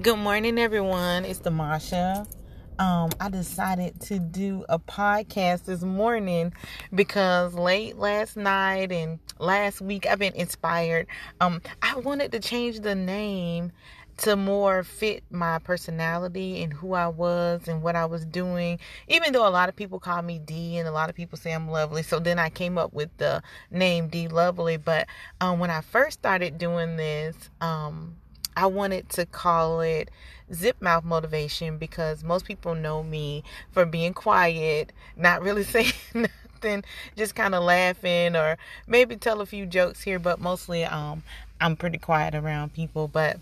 Good morning, everyone. It's Damasha. I decided to do a podcast this morning because late last night and last week I've been inspired. I wanted to change the name to more fit my personality and who I was and what I was doing. Even though a lot of people call me D and a lot of people say I'm lovely. So then I came up with the name D Lovely. But when I first started doing this, I wanted to call it Zip Mouth Motivation because most people know me for being quiet, not really saying nothing, just kind of laughing or maybe tell a few jokes here, but mostly I'm pretty quiet around people. But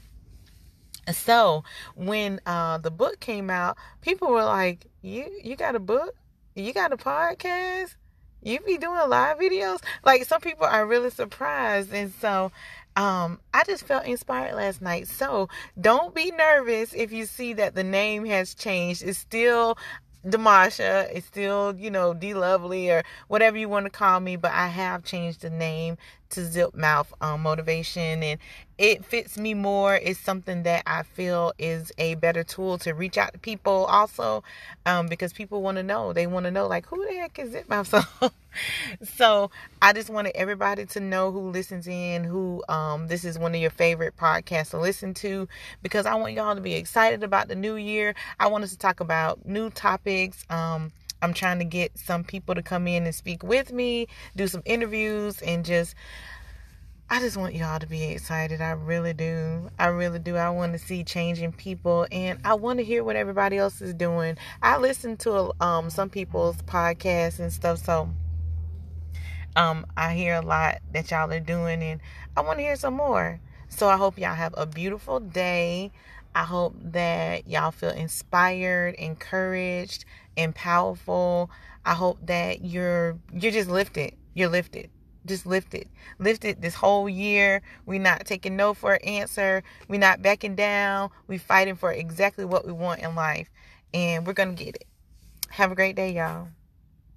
so when the book came out, people were like, you got a book? You got a podcast? You be doing live videos? Like, some people are really surprised. And so I just felt inspired last night. So don't be nervous if you see that the name has changed. It's still Damasha. It's still, D Lovely or whatever you want to call me. But I have changed the name to Zip Mouth Motivation. And it fits me more. It's something that I feel is a better tool to reach out to people also. Because people want to know. They want to know, like, who the heck is Zip Mouth? So I just wanted everybody to know who listens in, who this is one of your favorite podcasts to listen to, because I want y'all to be excited about the new year. I want us to talk about new topics. I'm trying to get some people to come in and speak with me, do some interviews, and I just want y'all to be excited. I really do. I really do. I want to see changing people, and I want to hear what everybody else is doing. I listen to some people's podcasts and stuff, so I hear a lot that y'all are doing, and I want to hear some more. So I hope y'all have a beautiful day. I hope that y'all feel inspired, encouraged, and powerful. I hope that you're just lifted. You're lifted. Just lifted this whole year. We're not taking no for an answer. We're not backing down. We're fighting for exactly what we want in life, and we're going to get it. Have a great day, y'all.